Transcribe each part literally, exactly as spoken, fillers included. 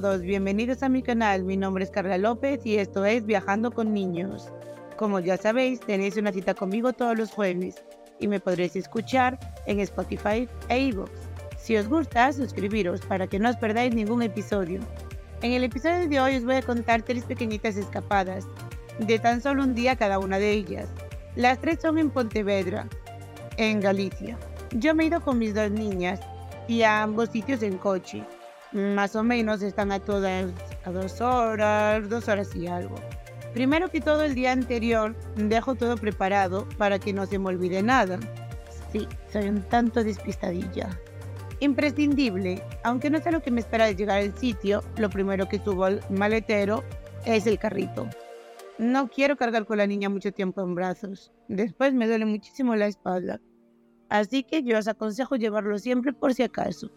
todos, bienvenidos a mi canal, mi nombre es Carla López y esto es Viajando con Niños. Como ya sabéis, tenéis una cita conmigo todos los jueves y me podréis escuchar en Spotify e iVoox. Si os gusta, suscribiros para que no os perdáis ningún episodio. En el episodio de hoy os voy a contar tres pequeñitas escapadas, de tan solo un día cada una de ellas. Las tres son en Pontevedra, en Galicia. Yo me he ido con mis dos niñas y a ambos sitios en coche. Más o menos están a todas a dos horas, dos horas y algo. Primero que todo, el día anterior dejo todo preparado para que no se me olvide nada. Sí, soy un tanto despistadilla. Imprescindible, aunque no sé lo que me espera al llegar al sitio, lo primero que subo al maletero es el carrito. No quiero cargar con la niña mucho tiempo en brazos, después me duele muchísimo la espalda. Así que yo os aconsejo llevarlo siempre por si acaso.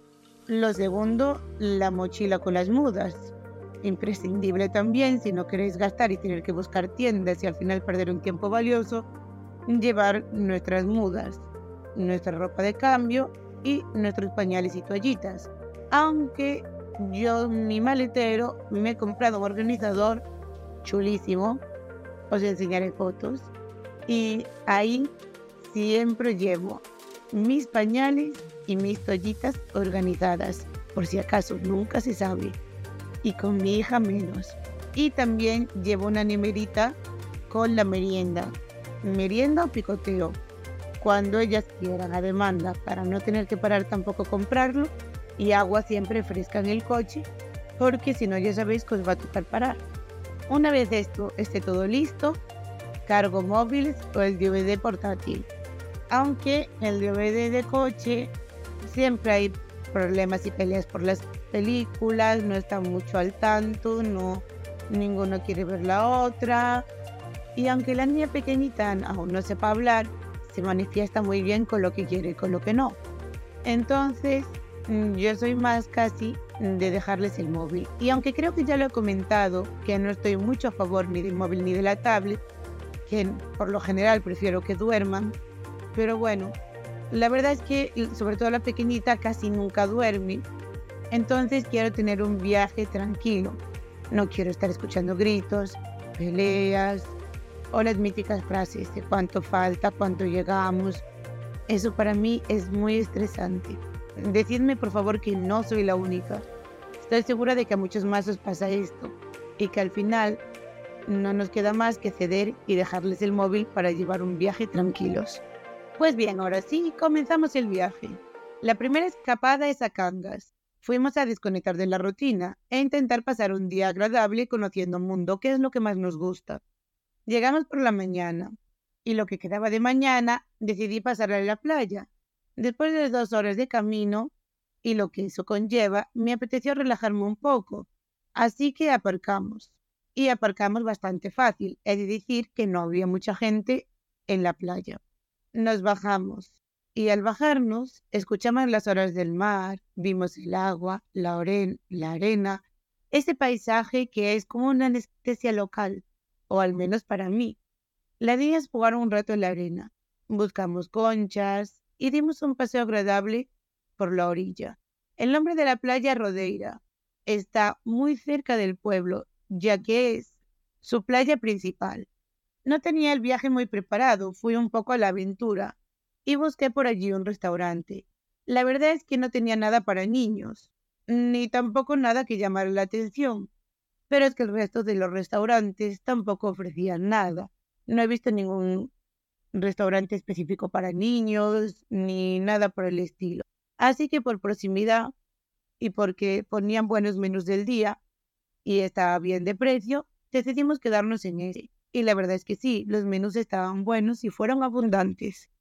Lo segundo, la mochila con las mudas. Imprescindible también si no queréis gastar y tener que buscar tiendas y al final perder un tiempo valioso, llevar nuestras mudas, nuestra ropa de cambio y nuestros pañales y toallitas. Aunque yo en mi maletero me he comprado un organizador chulísimo, os enseñaré fotos, y ahí siempre llevo mis pañales y mis toallitas organizadas, por si acaso, nunca se sabe, y con mi hija menos. Y también llevo una neverita con la merienda, merienda o picoteo, cuando ellas quieran a demanda, para no tener que parar tampoco a comprarlo, y agua siempre fresca en el coche, porque si no ya sabéis que os va a tocar parar. Una vez esto esté todo listo, cargo móviles o el D V D portátil. Aunque el D V D de coche siempre hay problemas y peleas por las películas, no están mucho al tanto, no, ninguno quiere ver la otra. Y aunque la niña pequeñita aún no sepa hablar, se manifiesta muy bien con lo que quiere y con lo que no. Entonces, yo soy más casi de dejarles el móvil. Y aunque creo que ya lo he comentado, que no estoy mucho a favor ni del móvil ni de la tablet, que por lo general prefiero que duerman, pero bueno, la verdad es que sobre todo la pequeñita casi nunca duerme, entonces quiero tener un viaje tranquilo. No quiero estar escuchando gritos, peleas o las míticas frases de cuánto falta, cuánto llegamos. Eso para mí es muy estresante. Decidme por favor que no soy la única. Estoy segura de que a muchos más os pasa esto y que al final no nos queda más que ceder y dejarles el móvil para llevar un viaje tranquilos. Pues bien, ahora sí, comenzamos el viaje. La primera escapada es a Cangas. Fuimos a desconectar de la rutina e intentar pasar un día agradable conociendo el mundo, que es lo que más nos gusta. Llegamos por la mañana y lo que quedaba de mañana decidí pasarla en la playa. Después de dos horas de camino y lo que eso conlleva, me apeteció relajarme un poco, así que aparcamos. Y aparcamos bastante fácil, es decir, que no había mucha gente en la playa. Nos bajamos y al bajarnos escuchamos las olas del mar, vimos el agua, la, oren, la arena, ese paisaje que es como una anestesia local, o al menos para mí. Las niñas jugaron un rato en la arena, buscamos conchas y dimos un paseo agradable por la orilla. El nombre de la playa, Rodeira, está muy cerca del pueblo, ya que es su playa principal. No tenía el viaje muy preparado, fui un poco a la aventura y busqué por allí un restaurante. La verdad es que no tenía nada para niños, ni tampoco nada que llamara la atención, pero es que el resto de los restaurantes tampoco ofrecían nada. No he visto ningún restaurante específico para niños, ni nada por el estilo. Así que por proximidad y porque ponían buenos menús del día y estaba bien de precio, decidimos quedarnos en ese. Y la verdad es que sí, los menús estaban buenos y fueron abundantes.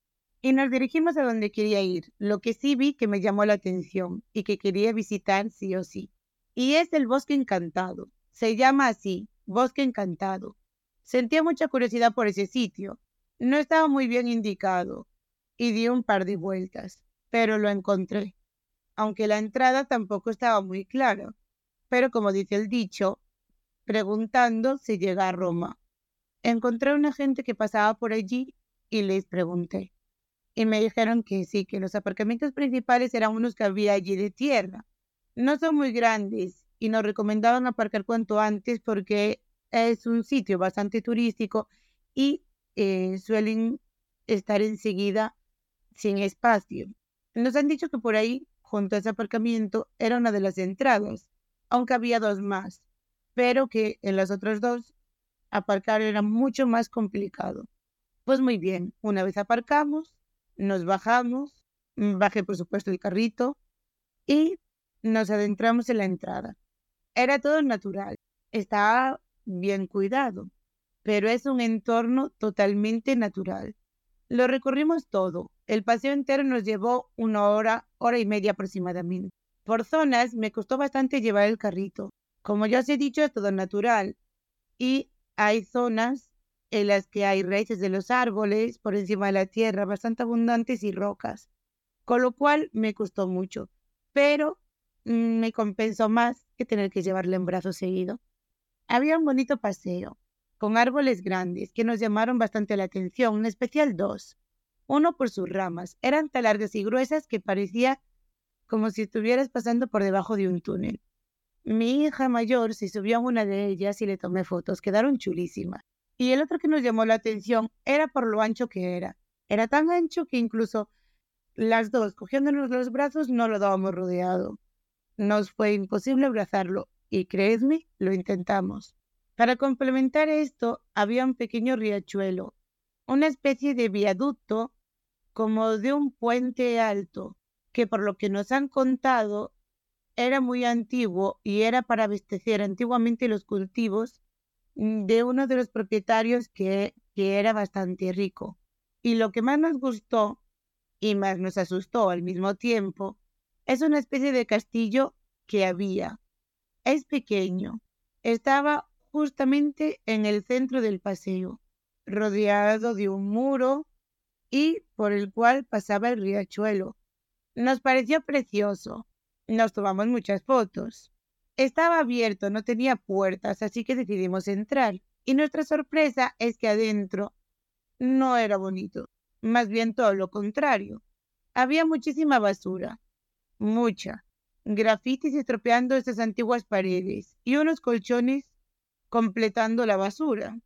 Y nos dirigimos a donde quería ir, lo que sí vi que me llamó la atención y que quería visitar sí o sí. Y es el Bosque Encantado. Se llama así, Bosque Encantado. Sentía mucha curiosidad por ese sitio. No estaba muy bien indicado y di un par de vueltas, pero lo encontré. Aunque la entrada tampoco estaba muy clara. Pero como dice el dicho, preguntando se llega a Roma. Encontré a una gente que pasaba por allí y les pregunté. Y me dijeron que sí, que los aparcamientos principales eran unos que había allí de tierra. No son muy grandes y nos recomendaban aparcar cuanto antes porque es un sitio bastante turístico y eh, suelen estar enseguida sin espacio. Nos han dicho que por ahí, junto a ese aparcamiento, era una de las entradas, aunque había dos más, pero que en las otras dos aparcar era mucho más complicado. Pues muy bien, una vez aparcamos, nos bajamos, bajé por supuesto el carrito y nos adentramos en la entrada. Era todo natural, estaba bien cuidado, pero es un entorno totalmente natural. Lo recorrimos todo, el paseo entero nos llevó una hora, hora y media aproximadamente. Por zonas me costó bastante llevar el carrito. Como ya os he dicho, es todo natural y hay zonas en las que hay raíces de los árboles por encima de la tierra, bastante abundantes, y rocas, con lo cual me costó mucho, pero me compensó más que tener que llevarle en brazo seguido. Había un bonito paseo, con árboles grandes, que nos llamaron bastante la atención, en especial dos. Uno por sus ramas, eran tan largas y gruesas que parecía como si estuvieras pasando por debajo de un túnel. Mi hija mayor se subió a una de ellas y le tomé fotos, quedaron chulísimas. Y el otro que nos llamó la atención era por lo ancho que era. Era tan ancho que incluso las dos, cogiéndonos los brazos, no lo dábamos rodeado. Nos fue imposible abrazarlo y, creedme, lo intentamos. Para complementar esto, había un pequeño riachuelo, una especie de viaducto como de un puente alto, que por lo que nos han contado era muy antiguo y era para abastecer antiguamente los cultivos de uno de los propietarios que, que era bastante rico. Y lo que más nos gustó y más nos asustó al mismo tiempo es una especie de castillo que había. Es pequeño. Estaba justamente en el centro del paseo, rodeado de un muro y por el cual pasaba el riachuelo. Nos pareció precioso. Nos tomamos muchas fotos. Estaba abierto, no tenía puertas, así que decidimos entrar. Y nuestra sorpresa es que adentro no era bonito, más bien todo lo contrario. Había muchísima basura, mucha. Grafitis estropeando estas antiguas paredes y unos colchones completando la basura.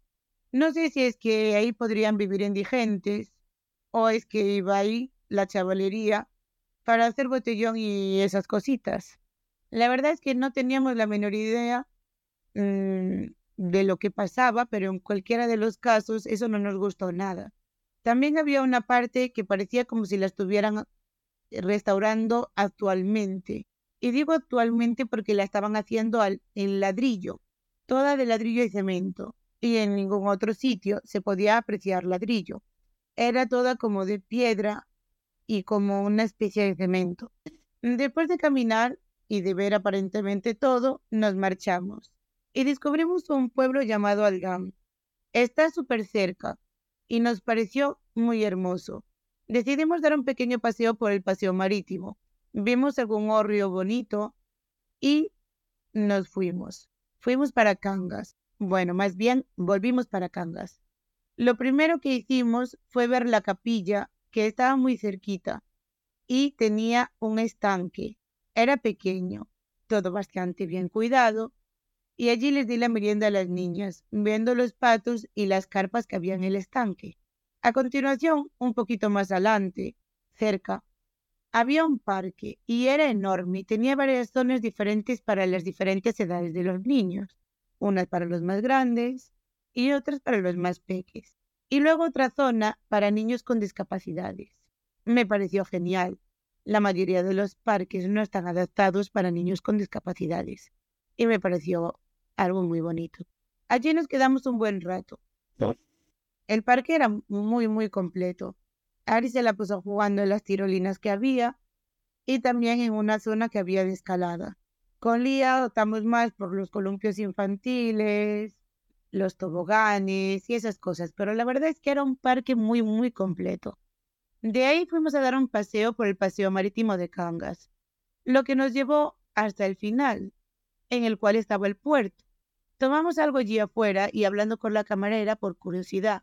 No sé si es que ahí podrían vivir indigentes o es que iba ahí la chavalería para hacer botellón y esas cositas. La verdad es que no teníamos la menor idea mmm, de lo que pasaba, pero en cualquiera de los casos eso no nos gustó nada. También había una parte que parecía como si la estuvieran restaurando actualmente. Y digo actualmente porque la estaban haciendo al, en ladrillo, toda de ladrillo y cemento. Y en ningún otro sitio se podía apreciar ladrillo. Era toda como de piedra y como una especie de cemento. Después de caminar y de ver aparentemente todo, nos marchamos y descubrimos un pueblo llamado Algam. Está súper cerca y nos pareció muy hermoso. Decidimos dar un pequeño paseo por el paseo marítimo. Vimos algún hórreo bonito y nos fuimos. Fuimos para Cangas. Bueno, más bien, volvimos para Cangas. Lo primero que hicimos fue ver la capilla, que estaba muy cerquita y tenía un estanque. Era pequeño, todo bastante bien cuidado, y allí les di la merienda a las niñas, viendo los patos y las carpas que había en el estanque. A continuación, un poquito más adelante, cerca, había un parque, y era enorme, tenía varias zonas diferentes para las diferentes edades de los niños, unas para los más grandes y otras para los más pequeños, y luego otra zona para niños con discapacidades. Me pareció genial. La mayoría de los parques no están adaptados para niños con discapacidades. Y me pareció algo muy bonito. Allí nos quedamos un buen rato. El parque era muy, muy completo. Ari se la puso jugando en las tirolinas que había y también en una zona que había de escalada. Con Lía optamos más por los columpios infantiles, los toboganes y esas cosas. Pero la verdad es que era un parque muy, muy completo. De ahí fuimos a dar un paseo por el paseo marítimo de Cangas, lo que nos llevó hasta el final, en el cual estaba el puerto. Tomamos algo allí afuera y hablando con la camarera por curiosidad,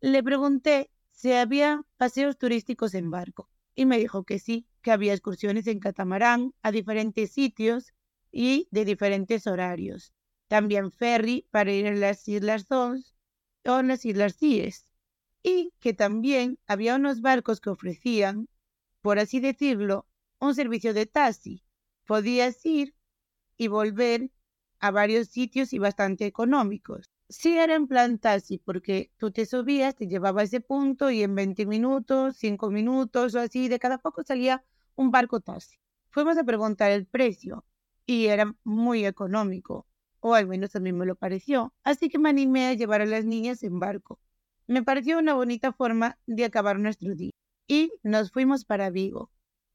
le pregunté si había paseos turísticos en barco y me dijo que sí, que había excursiones en catamarán a diferentes sitios y de diferentes horarios. También ferry para ir a las Islas Dons o las Islas Cíes. Y que también había unos barcos que ofrecían, por así decirlo, un servicio de taxi. Podías ir y volver a varios sitios y bastante económicos. Sí era en plan taxi porque tú te subías, te llevaba a ese punto y en veinte minutos, cinco minutos o así, de cada poco salía un barco taxi. Fuimos a preguntar el precio y era muy económico, o al menos a mí me lo pareció, así que me animé a llevar a las niñas en barco. Me pareció una bonita forma de acabar nuestro día. Y nos fuimos para Vigo.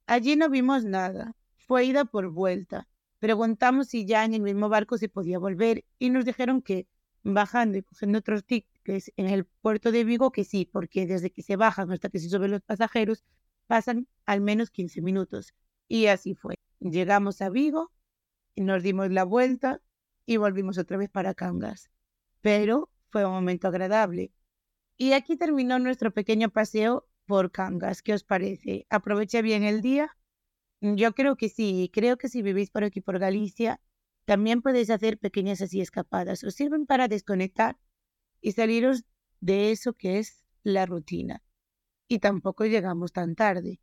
Allí no vimos nada, fue ida por vuelta. Preguntamos si ya en el mismo barco se podía volver y nos dijeron que bajando y cogiendo otros tickets en el puerto de Vigo que sí, porque desde que se bajan hasta que se suben los pasajeros pasan al menos quince minutos. Y así fue. Llegamos a Vigo, nos dimos la vuelta y volvimos otra vez para Cangas. Pero fue un momento agradable. Y aquí terminó nuestro pequeño paseo por Cangas. ¿Qué os parece? ¿Aproveché bien el día? Yo creo que sí. Creo que si vivís por aquí, por Galicia, también podéis hacer pequeñas así escapadas. Os sirven para desconectar y saliros de eso que es la rutina. Y tampoco llegamos tan tarde.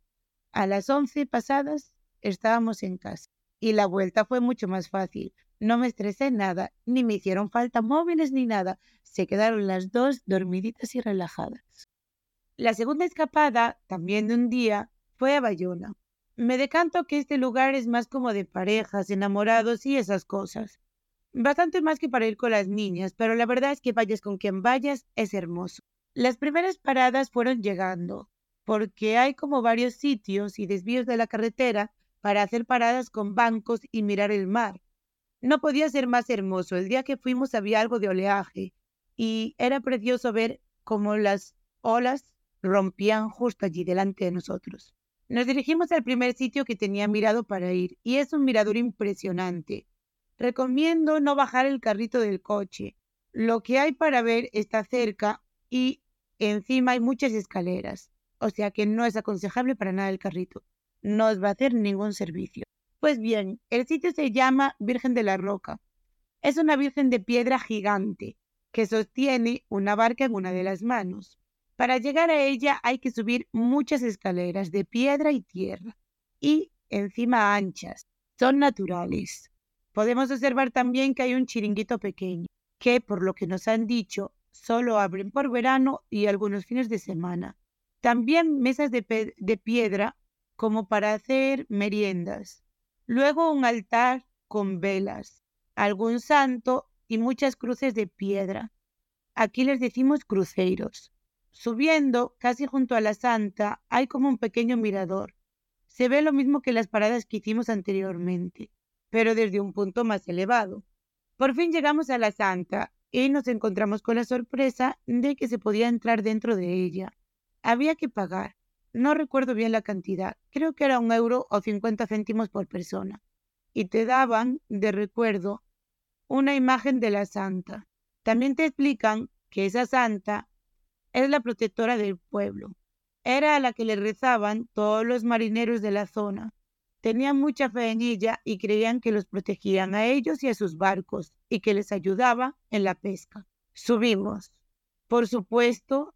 A las once pasadas estábamos en casa. Y la vuelta fue mucho más fácil. No me estresé nada, ni me hicieron falta móviles ni nada. Se quedaron las dos dormiditas y relajadas. La segunda escapada, también de un día, fue a Bayona. Me decanto que este lugar es más como de parejas, enamorados y esas cosas. Bastante más que para ir con las niñas, pero la verdad es que vayas con quien vayas, es hermoso. Las primeras paradas fueron llegando, porque hay como varios sitios y desvíos de la carretera para hacer paradas con bancos y mirar el mar. No podía ser más hermoso. El día que fuimos había algo de oleaje y era precioso ver cómo las olas rompían justo allí delante de nosotros. Nos dirigimos al primer sitio que tenía mirado para ir y es un mirador impresionante. Recomiendo no bajar el carrito del coche. Lo que hay para ver está cerca y encima hay muchas escaleras, o sea que no es aconsejable para nada el carrito. No os va a hacer ningún servicio. Pues bien, el sitio se llama Virgen de la Roca. Es una virgen de piedra gigante que sostiene una barca en una de las manos. Para llegar a ella hay que subir muchas escaleras de piedra y tierra y encima anchas. Son naturales. Podemos observar también que hay un chiringuito pequeño que, por lo que nos han dicho, solo abren por verano y algunos fines de semana. También mesas de, pe- de piedra como para hacer meriendas. Luego un altar con velas, algún santo y muchas cruces de piedra. Aquí les decimos cruceros. Subiendo, casi junto a la santa, hay como un pequeño mirador. Se ve lo mismo que las paradas que hicimos anteriormente, pero desde un punto más elevado. Por fin llegamos a la santa y nos encontramos con la sorpresa de que se podía entrar dentro de ella. Había que pagar. No recuerdo bien la cantidad, creo que era un euro o cincuenta céntimos por persona. Y te daban, de recuerdo, una imagen de la santa. También te explican que esa santa es la protectora del pueblo. Era a la que le rezaban todos los marineros de la zona. Tenían mucha fe en ella y creían que los protegían a ellos y a sus barcos y que les ayudaba en la pesca. Subimos. Por supuesto,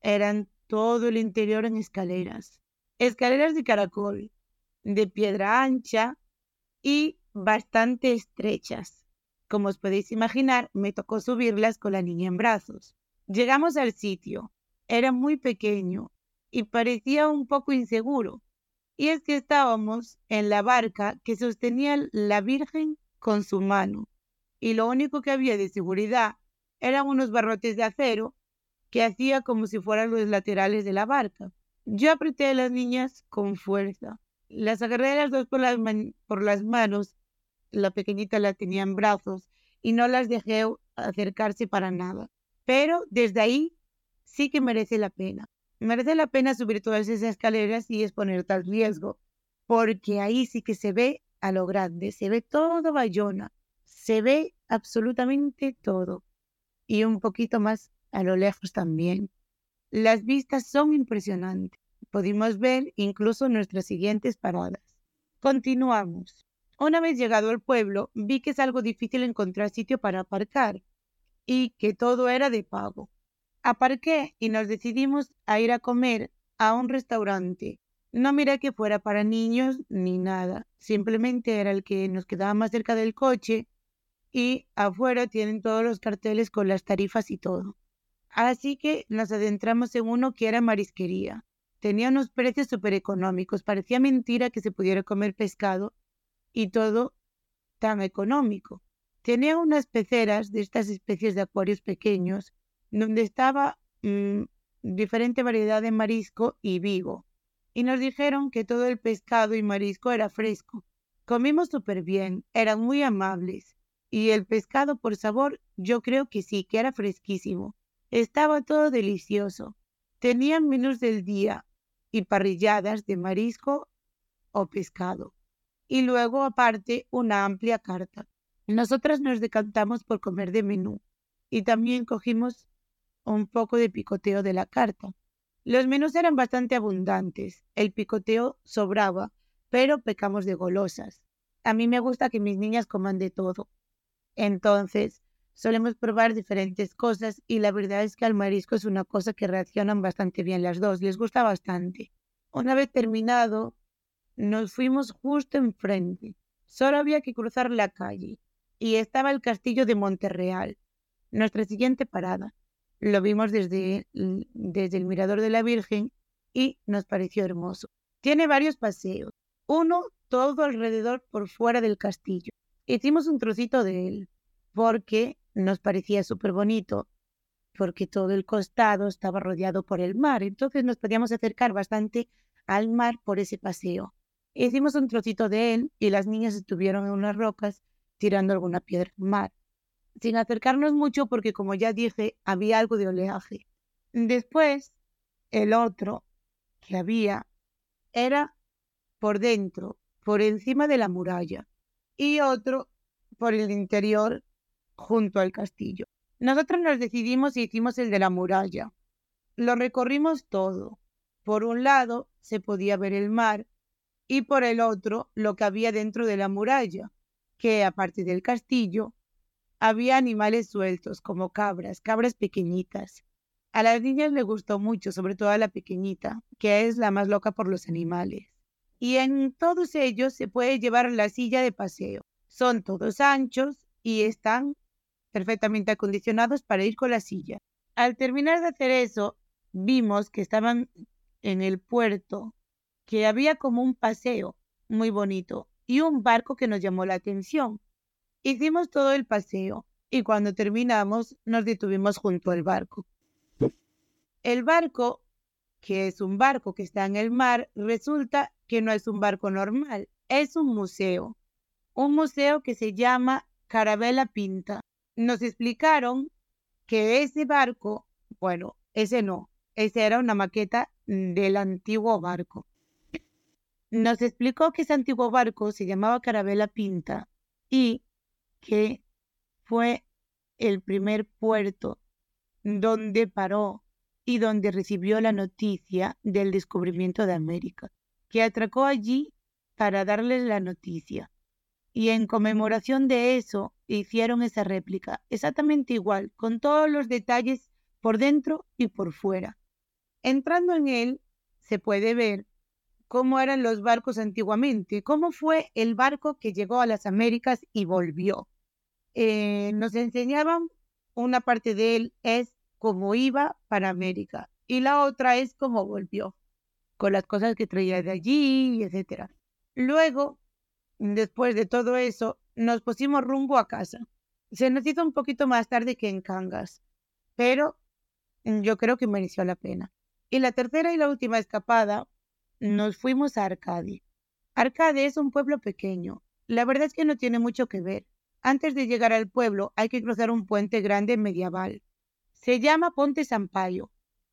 eran todo el interior en escaleras, escaleras de caracol, de piedra ancha y bastante estrechas. Como os podéis imaginar, me tocó subirlas con la niña en brazos. Llegamos al sitio, era muy pequeño y parecía un poco inseguro. Y es que estábamos en la barca que sostenía la Virgen con su mano y lo único que había de seguridad eran unos barrotes de acero que hacía como si fueran los laterales de la barca. Yo apreté a las niñas con fuerza. Las agarré a las dos por las, man- por las manos, la pequeñita la tenía en brazos, y no las dejé acercarse para nada. Pero desde ahí sí que merece la pena. Merece la pena subir todas esas escaleras y exponer tal riesgo, porque ahí sí que se ve a lo grande, se ve todo Bayona, se ve absolutamente todo, y un poquito más a lo lejos también. Las vistas son impresionantes. Pudimos ver incluso nuestras siguientes paradas. Continuamos. Una vez llegado al pueblo, vi que es algo difícil encontrar sitio para aparcar y que todo era de pago. Aparqué y nos decidimos a ir a comer a un restaurante. No miré que fuera para niños ni nada, simplemente era el que nos quedaba más cerca del coche y afuera tienen todos los carteles con las tarifas y todo. Así que nos adentramos en uno que era marisquería. Tenía unos precios súper económicos, parecía mentira que se pudiera comer pescado y todo tan económico. Tenía unas peceras de estas especies de acuarios pequeños donde estaba mmm, diferente variedad de marisco y vivo. Y nos dijeron que todo el pescado y marisco era fresco. Comimos súper bien, eran muy amables. Y el pescado por sabor, yo creo que sí, que era fresquísimo. Estaba todo delicioso. Tenían menús del día y parrilladas de marisco o pescado. Y luego, aparte, una amplia carta. Nosotras nos decantamos por comer de menú y también cogimos un poco de picoteo de la carta. Los menús eran bastante abundantes, el picoteo sobraba, pero pecamos de golosas. A mí me gusta que mis niñas coman de todo. Entonces, solemos probar diferentes cosas y la verdad es que al marisco es una cosa que reaccionan bastante bien las dos, les gusta bastante. Una vez terminado, nos fuimos justo enfrente. Solo había que cruzar la calle y estaba el castillo de Monterreal, nuestra siguiente parada. Lo vimos desde, desde el mirador de la Virgen y nos pareció hermoso. Tiene varios paseos, uno todo alrededor por fuera del castillo. Hicimos un trocito de él porque nos parecía súper bonito, porque todo el costado estaba rodeado por el mar, entonces nos podíamos acercar bastante al mar por ese paseo. Hicimos un trocito de él y las niñas estuvieron en unas rocas tirando alguna piedra al mar, sin acercarnos mucho porque, como ya dije, había algo de oleaje. Después, el otro que había era por dentro, por encima de la muralla, y otro por el interior, junto al castillo. Nosotros nos decidimos y hicimos el de la muralla. Lo recorrimos todo. Por un lado se podía ver el mar y por el otro lo que había dentro de la muralla, que aparte del castillo había animales sueltos como cabras, cabras pequeñitas. A las niñas les gustó mucho, sobre todo a la pequeñita, que es la más loca por los animales. Y en todos ellos se puede llevar la silla de paseo. Son todos anchos y están perfectamente acondicionados para ir con la silla. Al terminar de hacer eso, vimos que estaban en el puerto, que había como un paseo muy bonito y un barco que nos llamó la atención. Hicimos todo el paseo y cuando terminamos nos detuvimos junto al barco. El barco, que es un barco que está en el mar, resulta que no es un barco normal, es un museo. Un museo que se llama Carabela Pinta. Nos explicaron que ese barco, bueno, ese no, ese era una maqueta del antiguo barco. Nos explicó que ese antiguo barco se llamaba Carabela Pinta y que fue el primer puerto donde paró y donde recibió la noticia del descubrimiento de América, que atracó allí para darles la noticia. Y en conmemoración de eso hicieron esa réplica, exactamente igual, con todos los detalles por dentro y por fuera. Entrando en él, se puede ver cómo eran los barcos antiguamente, cómo fue el barco que llegó a las Américas y volvió. Eh, nos enseñaban, una parte de él es cómo iba para América y la otra es cómo volvió, con las cosas que traía de allí, etcétera. Luego, después de todo eso, nos pusimos rumbo a casa. Se nos hizo un poquito más tarde que en Cangas, pero yo creo que mereció la pena. Y la tercera y la última escapada, nos fuimos a Arcade. Arcade es un pueblo pequeño. La verdad es que no tiene mucho que ver. Antes de llegar al pueblo hay que cruzar un puente grande medieval. Se llama Ponte Sampaio.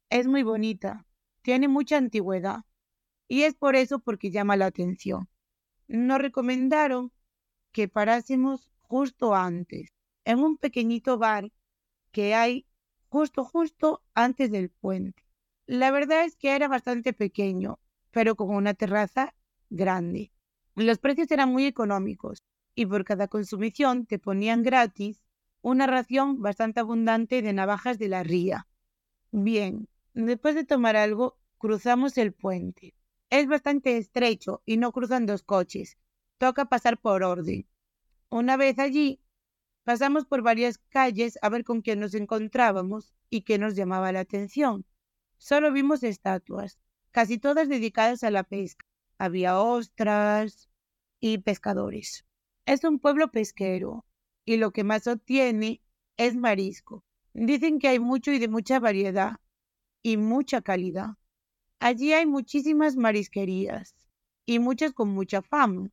Es muy bonita, tiene mucha antigüedad y es por eso porque llama la atención. Nos recomendaron que parásemos justo antes, en un pequeñito bar que hay justo, justo antes del puente. La verdad es que era bastante pequeño, pero con una terraza grande. Los precios eran muy económicos y por cada consumición te ponían gratis una ración bastante abundante de navajas de la ría. Bien, después de tomar algo, cruzamos el puente. Es bastante estrecho y no cruzan dos coches. Toca pasar por orden. Una vez allí, pasamos por varias calles a ver con quién nos encontrábamos y qué nos llamaba la atención. Solo vimos estatuas, casi todas dedicadas a la pesca. Había ostras y pescadores. Es un pueblo pesquero y lo que más obtiene es marisco. Dicen que hay mucho y de mucha variedad y mucha calidad. Allí hay muchísimas marisquerías y muchas con mucha fama,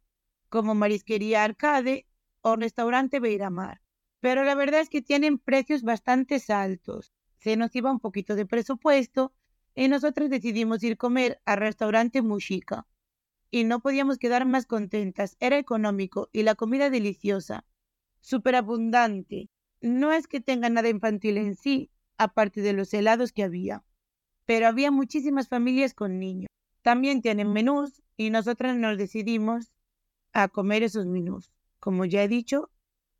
como Marisquería Arcade o Restaurante Beiramar. Pero la verdad es que tienen precios bastante altos. Se nos iba un poquito de presupuesto y nosotros decidimos ir a comer al restaurante Muxica. Y no podíamos quedar más contentas. Era económico y la comida deliciosa, superabundante. No es que tenga nada infantil en sí, aparte de los helados que había. Pero había muchísimas familias con niños. También tienen menús y nosotras nos decidimos a comer esos menús. Como ya he dicho,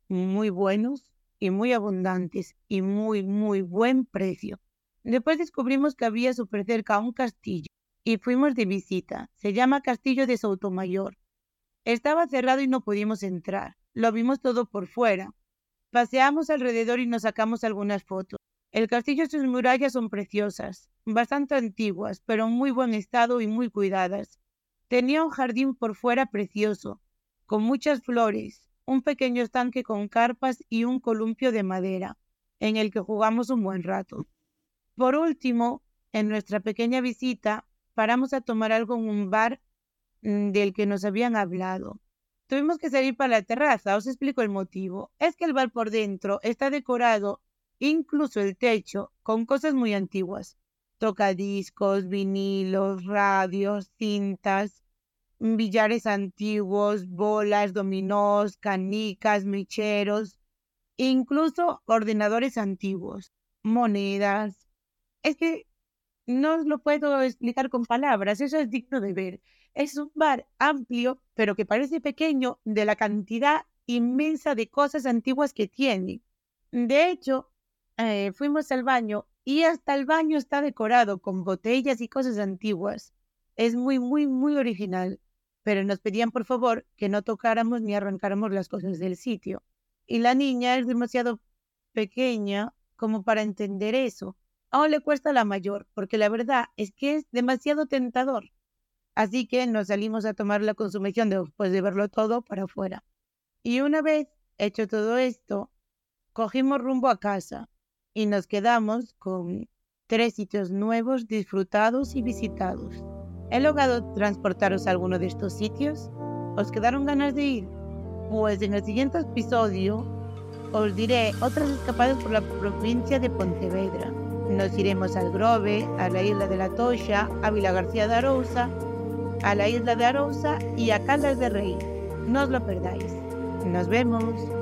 muy buenos y muy abundantes y muy, muy buen precio. Después descubrimos que había súper cerca un castillo y fuimos de visita. Se llama Castillo de Soutomaior. Estaba cerrado y no pudimos entrar. Lo vimos todo por fuera. Paseamos alrededor y nos sacamos algunas fotos. El castillo y sus murallas son preciosas, bastante antiguas, pero en muy buen estado y muy cuidadas. Tenía un jardín por fuera precioso, con muchas flores, un pequeño estanque con carpas y un columpio de madera, en el que jugamos un buen rato. Por último, en nuestra pequeña visita, paramos a tomar algo en un bar del que nos habían hablado. Tuvimos que salir para la terraza, os explico el motivo. Es que el bar por dentro está decorado, incluso el techo, con cosas muy antiguas. Tocadiscos, vinilos, radios, cintas, billares antiguos, bolas, dominós, canicas, mecheros, incluso ordenadores antiguos, monedas. Es que no os lo puedo explicar con palabras, eso es digno de ver. Es un bar amplio, pero que parece pequeño de la cantidad inmensa de cosas antiguas que tiene. De hecho, Eh, fuimos al baño y hasta el baño está decorado con botellas y cosas antiguas. Es muy, muy, muy original, pero nos pedían por favor que no tocáramos ni arrancáramos las cosas del sitio. Y la niña es demasiado pequeña como para entender eso. Aún le cuesta a la mayor, porque la verdad es que es demasiado tentador. Así que nos salimos a tomar la consumición después de verlo todo para afuera. Y una vez hecho todo esto, cogimos rumbo a casa. Y nos quedamos con tres sitios nuevos, disfrutados y visitados. ¿He logrado transportaros a alguno de estos sitios? ¿Os quedaron ganas de ir? Pues en el siguiente episodio os diré otras escapadas por la provincia de Pontevedra. Nos iremos al Grove, a la Isla de la Toxa, a Vilagarcía de Arousa, a la Isla de Arousa y a Caldas de Reis. No os lo perdáis. ¡Nos vemos!